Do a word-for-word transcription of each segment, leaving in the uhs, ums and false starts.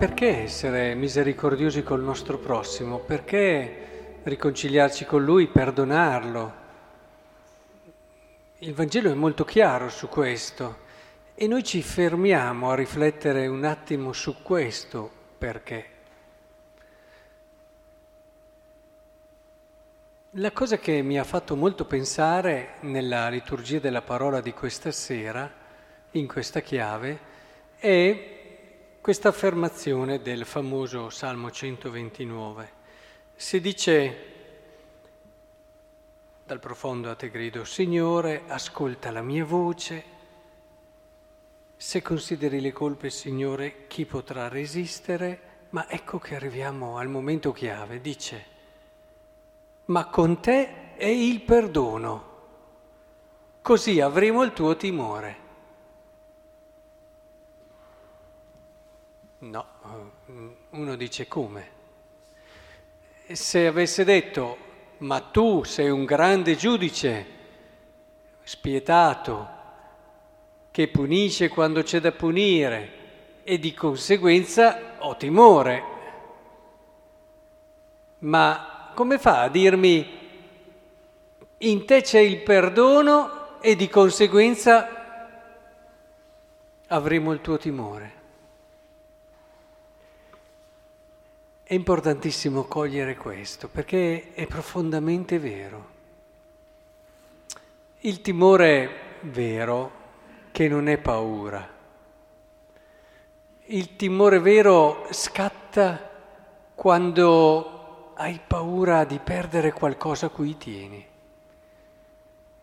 perché essere misericordiosi col nostro prossimo? Perché riconciliarci con lui, perdonarlo? Il Vangelo è molto chiaro su questo e noi ci fermiamo a riflettere un attimo su questo perché. La cosa che mi ha fatto molto pensare nella liturgia della parola di questa sera, in questa chiave, è questa affermazione del famoso Salmo centoventinove. Si dice, dal profondo a te grido, Signore, ascolta la mia voce, se consideri le colpe, Signore, chi potrà resistere? Ma ecco che arriviamo al momento chiave, dice, ma con te è il perdono, così avremo il tuo timore. No, uno dice come? Se avesse detto, ma tu sei un grande giudice, spietato, che punisce quando c'è da punire e di conseguenza ho timore, ma come fa a dirmi in te c'è il perdono e di conseguenza avremo il tuo timore? È importantissimo cogliere questo perché è profondamente vero. Il timore vero che non è paura. Il timore vero scatta quando hai paura di perdere qualcosa a cui tieni.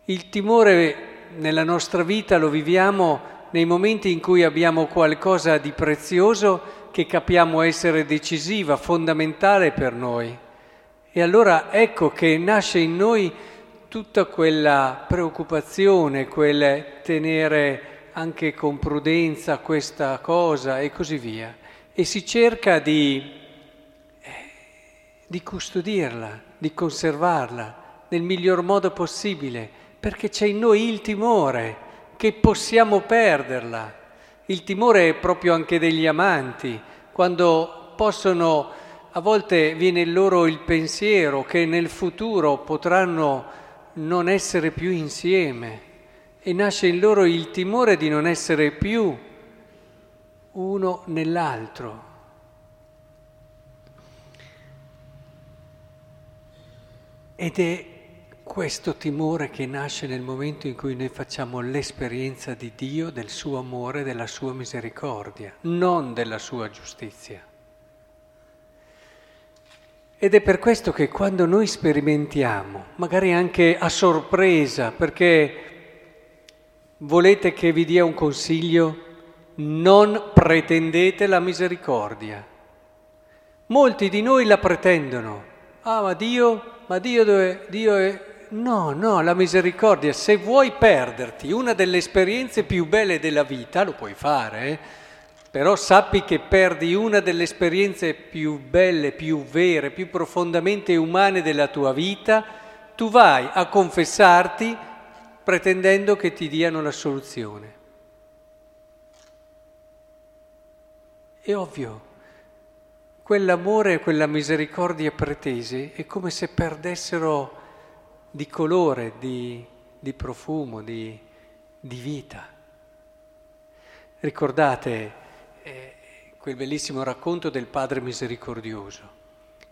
Il timore nella nostra vita lo viviamo nei momenti in cui abbiamo qualcosa di prezioso che capiamo essere decisiva, fondamentale per noi. E allora ecco che nasce in noi tutta quella preoccupazione, quel tenere anche con prudenza questa cosa e così via. E si cerca di di custodirla, di conservarla nel miglior modo possibile, perché c'è in noi il timore che possiamo perderla. Il timore è proprio anche degli amanti, quando possono, a volte viene loro il pensiero che nel futuro potranno non essere più insieme e nasce in loro il timore di non essere più uno nell'altro. Ed è questo timore che nasce nel momento in cui noi facciamo l'esperienza di Dio, del suo amore, della sua misericordia, non della sua giustizia. Ed è per questo che quando noi sperimentiamo, magari anche a sorpresa, perché volete che vi dia un consiglio? Non pretendete la misericordia. Molti di noi la pretendono. Ah, ma Dio... Ma Dio, dove, Dio è... No, no, la misericordia, se vuoi perderti una delle esperienze più belle della vita, lo puoi fare, eh? Però sappi che perdi una delle esperienze più belle, più vere, più profondamente umane della tua vita, tu vai a confessarti pretendendo che ti diano la soluzione. È ovvio. Quell'amore e quella misericordia pretesi è come se perdessero di colore, di, di profumo, di, di vita. Ricordate eh, quel bellissimo racconto del Padre Misericordioso,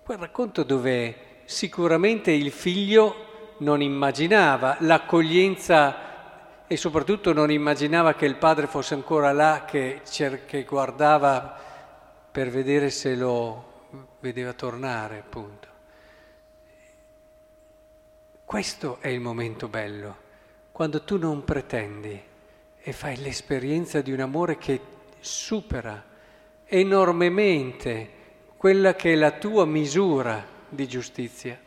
quel racconto dove sicuramente il figlio non immaginava l'accoglienza e soprattutto non immaginava che il padre fosse ancora là, che, cer- che guardava per vedere se lo vedeva tornare, appunto. Questo è il momento bello, quando tu non pretendi e fai l'esperienza di un amore che supera enormemente quella che è la tua misura di giustizia.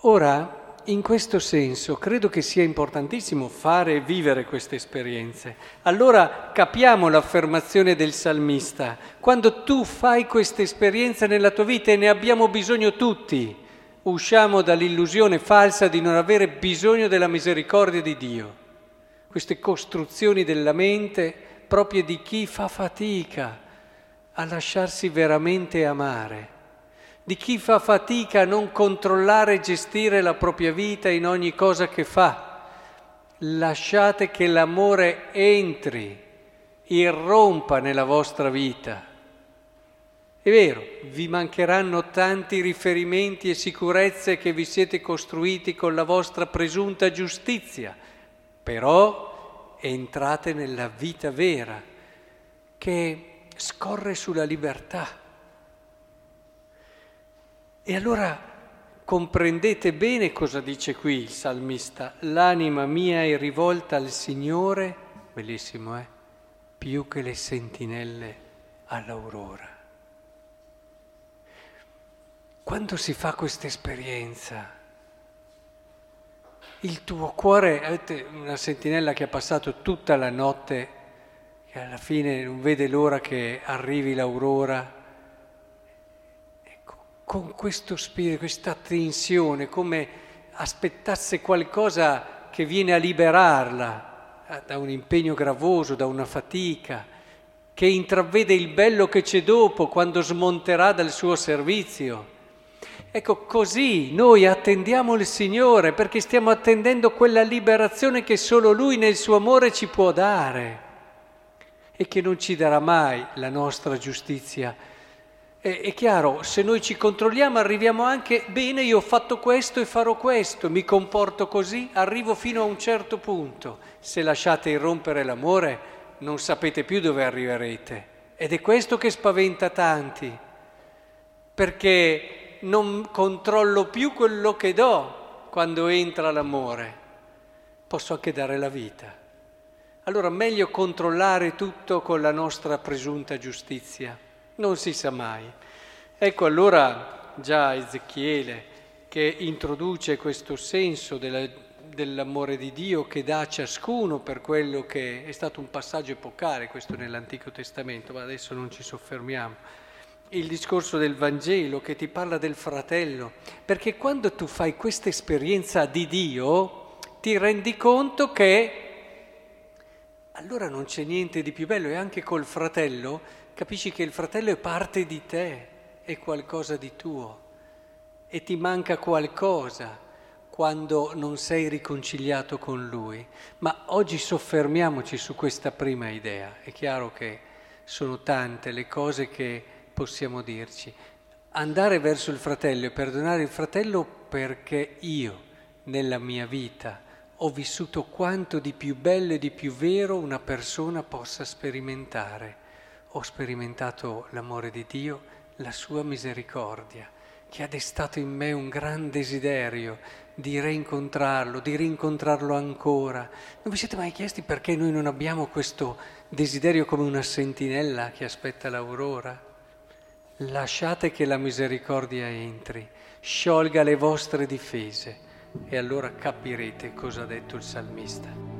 Ora, in questo senso, credo che sia importantissimo fare e vivere queste esperienze. Allora capiamo l'affermazione del salmista. Quando tu fai questa esperienza nella tua vita, e ne abbiamo bisogno tutti, usciamo dall'illusione falsa di non avere bisogno della misericordia di Dio. Queste costruzioni della mente proprie di chi fa fatica a lasciarsi veramente amare, di chi fa fatica a non controllare e gestire la propria vita in ogni cosa che fa. Lasciate che l'amore entri, irrompa nella vostra vita. È vero, vi mancheranno tanti riferimenti e sicurezze che vi siete costruiti con la vostra presunta giustizia, però entrate nella vita vera che scorre sulla libertà. E allora comprendete bene cosa dice qui il salmista: l'anima mia è rivolta al Signore, bellissimo, eh? Più che le sentinelle all'aurora. Quando si fa questa esperienza, il tuo cuore, avete una sentinella che ha passato tutta la notte, che alla fine non vede l'ora che arrivi l'aurora, ecco, con questo spirito, questa tensione, come aspettasse qualcosa che viene a liberarla da un impegno gravoso, da una fatica, che intravede il bello che c'è dopo quando smonterà dal suo servizio. Ecco, così noi attendiamo il Signore, perché stiamo attendendo quella liberazione che solo Lui nel suo amore ci può dare e che non ci darà mai la nostra giustizia. È, è chiaro, se noi ci controlliamo arriviamo anche, bene, io ho fatto questo e farò questo, mi comporto così, arrivo fino a un certo punto. Se lasciate irrompere l'amore non sapete più dove arriverete, ed è questo che spaventa tanti, perché non controllo più quello che do quando entra l'amore, posso anche dare la vita. Allora meglio controllare tutto con la nostra presunta giustizia, non si sa mai. Ecco allora già Ezechiele che introduce questo senso della, dell'amore di Dio che dà a ciascuno per quello che è stato un passaggio epocale, questo nell'Antico Testamento, ma adesso non ci soffermiamo. Il discorso del Vangelo che ti parla del fratello, perché quando tu fai questa esperienza di Dio ti rendi conto che allora non c'è niente di più bello, e anche col fratello capisci che il fratello è parte di te, è qualcosa di tuo, e ti manca qualcosa quando non sei riconciliato con lui. Ma oggi soffermiamoci su questa prima idea. È chiaro che sono tante le cose che possiamo dirci. Andare verso il fratello e perdonare il fratello, perché io nella mia vita ho vissuto quanto di più bello e di più vero una persona possa sperimentare. Ho sperimentato l'amore di Dio, la sua misericordia, che ha destato in me un gran desiderio di reincontrarlo, di rincontrarlo ancora. Non vi siete mai chiesti perché noi non abbiamo questo desiderio come una sentinella che aspetta l'aurora? Lasciate che la misericordia entri, sciolga le vostre difese, e allora capirete cosa ha detto il salmista.